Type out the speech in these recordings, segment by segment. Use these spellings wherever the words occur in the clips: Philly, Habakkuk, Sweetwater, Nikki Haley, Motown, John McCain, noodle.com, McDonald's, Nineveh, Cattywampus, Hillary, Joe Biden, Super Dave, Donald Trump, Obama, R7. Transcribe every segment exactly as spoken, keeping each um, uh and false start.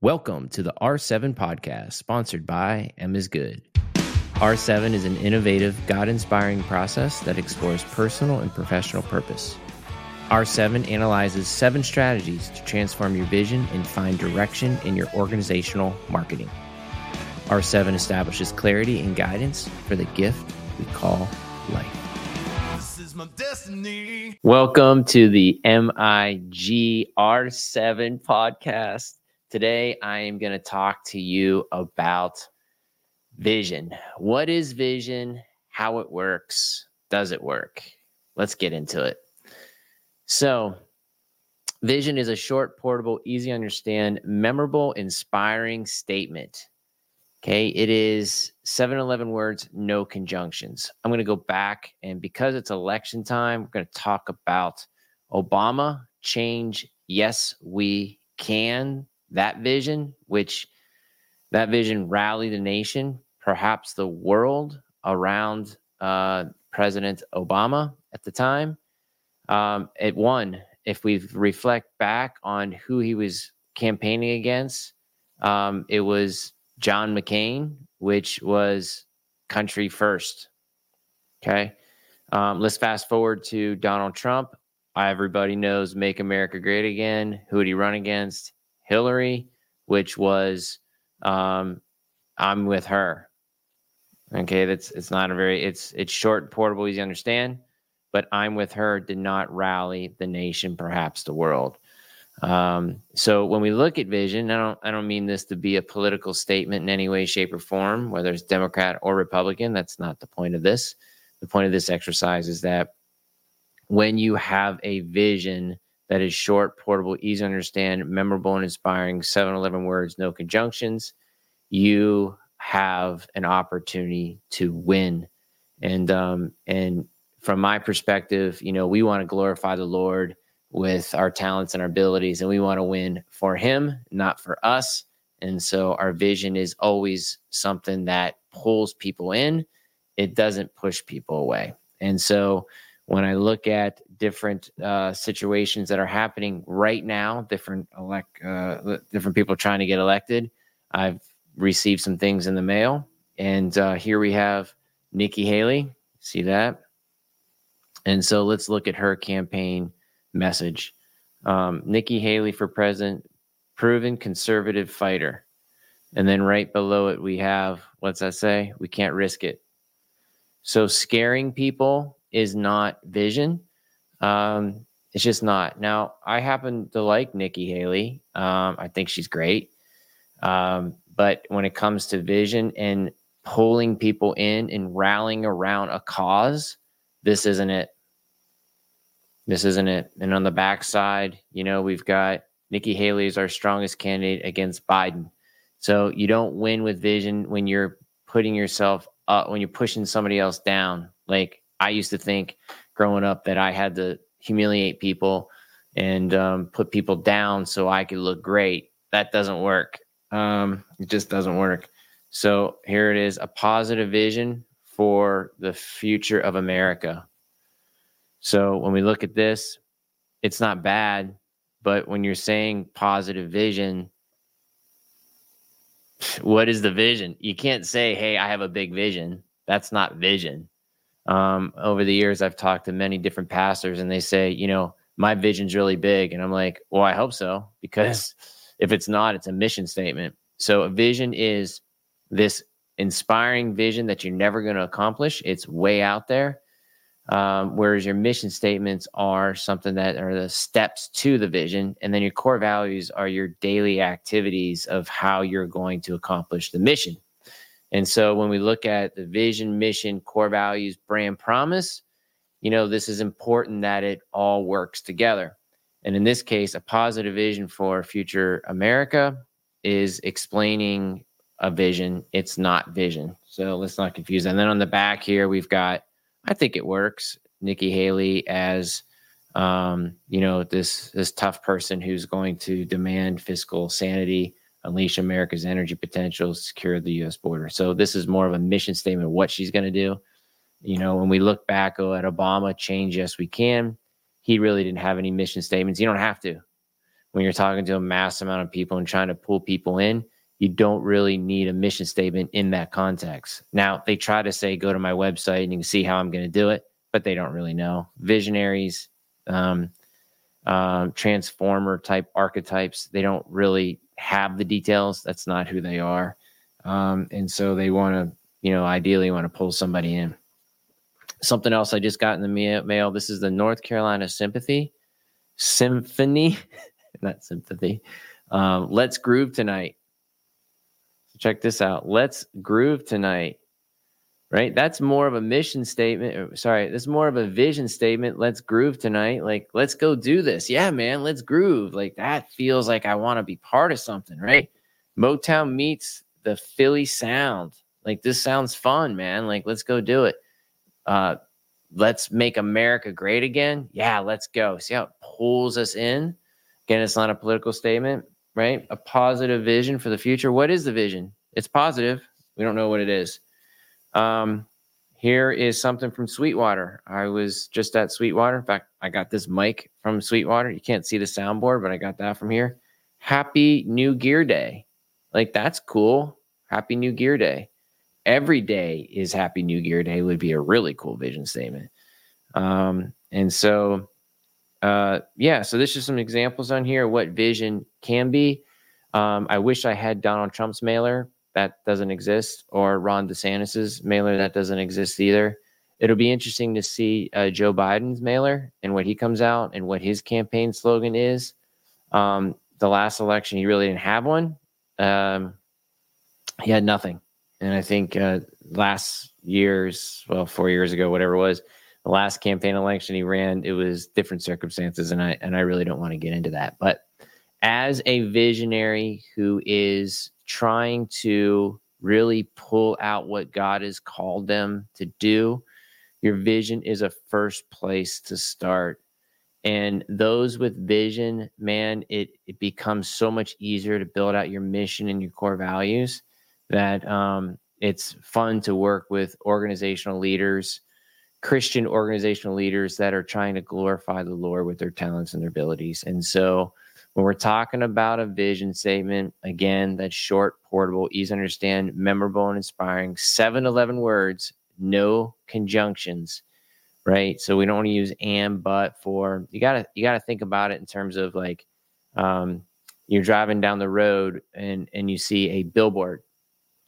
Welcome to the R seven podcast, sponsored by M is Good. R seven is an innovative, God-inspiring process that explores personal and professional purpose. R seven analyzes seven strategies to transform your vision and find direction in your organizational marketing. R seven establishes clarity and guidance for the gift we call life. This is my destiny. Welcome to the M I G R seven podcast. Today, I am going to talk to you about vision. What is vision? How it works? Does it work? Let's get into it. So, vision is a short, portable, easy to understand, memorable, inspiring statement. Okay, it is seven eleven words, no conjunctions. I'm going to go back, and because it's election time, we're going to talk about Obama, change, yes, we can. That vision, which that vision rallied the nation, perhaps the world, around uh, President Obama at the time. Um, it won. If we reflect back on who he was campaigning against, um, it was John McCain, which was country first. Okay. Um, let's fast forward to Donald Trump. Everybody knows Make America Great Again. Who did he run against? Hillary, which was, um, I'm with her. Okay, that's it's not a very, it's it's short, portable, easy to understand, but I'm with her did not rally the nation, perhaps the world. Um, so when we look at vision, I don't I don't mean this to be a political statement in any way, shape, or form, whether it's Democrat or Republican. That's not the point of this. The point of this exercise is that when you have a vision that is short, portable, easy to understand, memorable, and inspiring, seven eleven words, no conjunctions, you have an opportunity to win. And um, and from my perspective, you know, we want to glorify the Lord with our talents and our abilities, and we want to win for Him, not for us. And so our vision is always something that pulls people in. It doesn't push people away. And so when I look at different uh, situations that are happening right now, different elect, uh, different people trying to get elected, I've received some things in the mail, and uh, here we have Nikki Haley. See that? And so let's look at her campaign message. Um, Nikki Haley for president, proven conservative fighter. And then right below it, we have, what's that say? We can't risk it. So scaring people is not vision. Um, it's just not. Now, I happen to like Nikki Haley. Um, I think she's great. Um, but when it comes to vision and pulling people in and rallying around a cause, this isn't it. This isn't it. And on the backside, you know, we've got Nikki Haley is our strongest candidate against Biden. So you don't win with vision when you're putting yourself up, when you're pushing somebody else down. Like, I used to think growing up that I had to humiliate people and um, put people down so I could look great. That doesn't work. Um, it just doesn't work. So here it is, a positive vision for the future of America. So when we look at this, it's not bad, but when you're saying positive vision, what is the vision? You can't say, hey, I have a big vision. That's not vision. Um, over the years, I've talked to many different pastors, and they say, you know, my vision's really big. And I'm like, well, I hope so, because if it's not, it's a mission statement. So a vision is this inspiring vision that you're never going to accomplish. It's way out there. Um, whereas your mission statements are something that are the steps to the vision. And then your core values are your daily activities of how you're going to accomplish the mission. And so when we look at the vision, mission, core values, brand promise, you know, this is important that it all works together. And in this case, a positive vision for future America is explaining a vision. It's not vision. So let's not confuse that. And then on the back here, we've got, I think it works, Nikki Haley as, um, you know, this, this tough person who's going to demand fiscal sanity, unleash America's energy potential, secure the U S border. So this is more of a mission statement of what she's going to do. You know, when we look back oh, at Obama, change, yes, we can. He really didn't have any mission statements. You don't have to. when you're talking to a mass amount of people and trying to pull people in, you don't really need a mission statement in that context. Now, they try to say, go to my website and you can see how I'm going to do it, but they don't really know. Visionaries, um, um, transformer type archetypes, they don't really have the details. That's not who they are. Um, and so they want to, you know, ideally want to pull somebody in. Something else I just got in the mail. This is the North Carolina Sympathy Symphony, not sympathy. Um, Let's Groove Tonight. Check this out. Let's Groove Tonight, right? That's more of a mission statement. Sorry, that's more of a vision statement. Let's groove tonight. Like, let's go do this. Yeah, man, let's groove. Like, that feels like I want to be part of something, right? Motown meets the Philly sound. Like, this sounds fun, man. Like, let's go do it. Uh, let's make America great again. Yeah, let's go. See how it pulls us in? Again, it's not a political statement, right? A positive vision for the future. What is the vision? It's positive. We don't know what it is. Um, here is something from Sweetwater. I was just at Sweetwater. In fact, I got this mic from Sweetwater. You can't see the soundboard, but I got that from here. Happy New Gear Day. Like, that's cool. Happy New Gear Day. Every day is Happy New Gear Day would be a really cool vision statement. Um, and so, uh, yeah, so this is some examples on here, what vision can be. Um, I wish I had Donald Trump's mailer. That doesn't exist. Or Ron DeSantis's mailer. That doesn't exist either. It'll be interesting to see uh, Joe Biden's mailer and what he comes out and what his campaign slogan is. Um, the last election, he really didn't have one. Um, he had nothing. And I think uh, last year's, well, four years ago, whatever it was, the last campaign election he ran, it was different circumstances, and I and I really don't want to get into that. But as a visionary who is trying to really pull out what God has called them to do, your vision is a first place to start. And those with vision, man, it it becomes so much easier to build out your mission and your core values. That um, it's fun to work with organizational leaders, Christian organizational leaders that are trying to glorify the Lord with their talents and their abilities. And so when we're talking about a vision statement, again, that's short, portable, easy to understand, memorable, and inspiring, seven eleven words, no conjunctions, right? So we don't want to use and, but, for. You gotta you gotta think about it in terms of like um, you're driving down the road and and you see a billboard.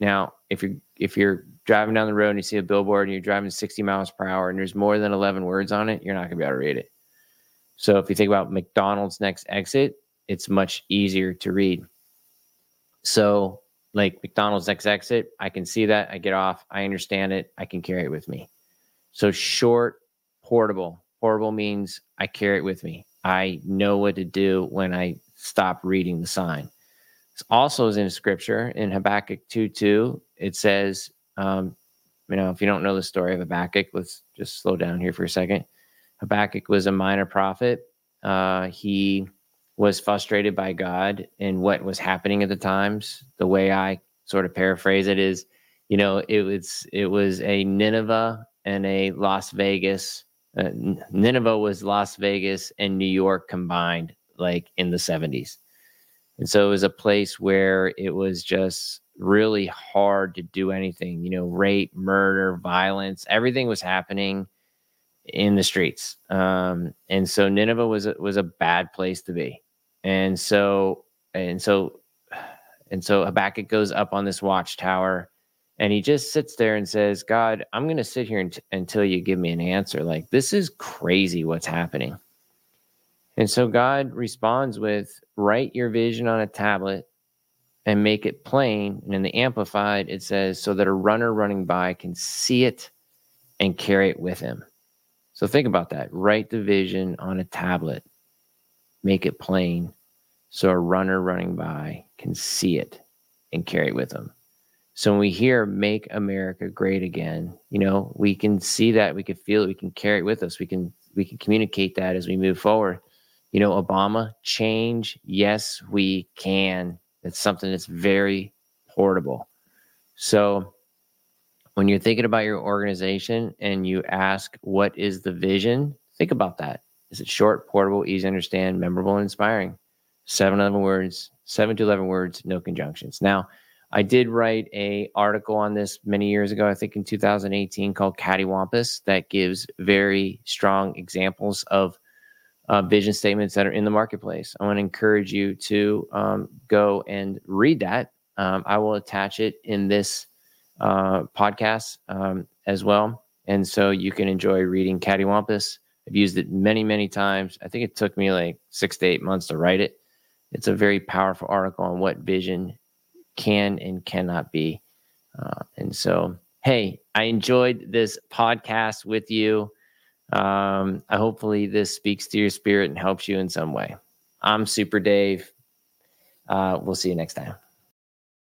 Now, if you're if you're driving down the road and you see a billboard and you're driving sixty miles per hour and there's more than eleven words on it, you're not going to be able to read it. So if you think about McDonald's next exit, it's much easier to read. So like McDonald's next exit, I can see that. I get off. I understand it. I can carry it with me. So short, portable. Portable means I carry it with me. I know what to do when I stop reading the sign. Also is in scripture in Habakkuk two two. It says, um, you know, if you don't know the story of Habakkuk, let's just slow down here for a second. Habakkuk was a minor prophet. Uh, he was frustrated by God and what was happening at the times. The way I sort of paraphrase it is, you know, it was, it was a Nineveh and a Las Vegas. Uh, Nineveh was Las Vegas and New York combined, like in the seventies. And so it was a place where it was just really hard to do anything, you know, rape, murder, violence, everything was happening in the streets. Um, and so Nineveh was, a, was a bad place to be. And so, and so, and so Habakkuk goes up on this watchtower and he just sits there and says, God, I'm going to sit here t- until you give me an answer. Like, this is crazy what's happening. And so God responds with, write your vision on a tablet and make it plain. And in the Amplified, it says, so that a runner running by can see it and carry it with him. So think about that. Write the vision on a tablet. Make it plain so a runner running by can see it and carry it with him. So when we hear make America great again, you know, we can see that. We can feel it. We can carry it with us. We can we can communicate that as we move forward. You know, Obama, change, yes, we can. It's something that's very portable. So when you're thinking about your organization and you ask, what is the vision? Think about that. Is it short, portable, easy to understand, memorable, and inspiring? seven eleven words, seven to eleven words, no conjunctions. Now, I did write a article on this many years ago, I think in two thousand eighteen, called Cattywampus, that gives very strong examples of uh, vision statements that are in the marketplace. I want to encourage you to um, go and read that. Um, I will attach it in this uh, podcast um, as well. And so you can enjoy reading Cattywampus. I've used it many, many times. I think it took me like six to eight months to write it. It's a very powerful article on what vision can and cannot be. Uh, and so, hey, I enjoyed this podcast with you. Um, I hopefully this speaks to your spirit and helps you in some way. I'm Super Dave. Uh, we'll see you next time.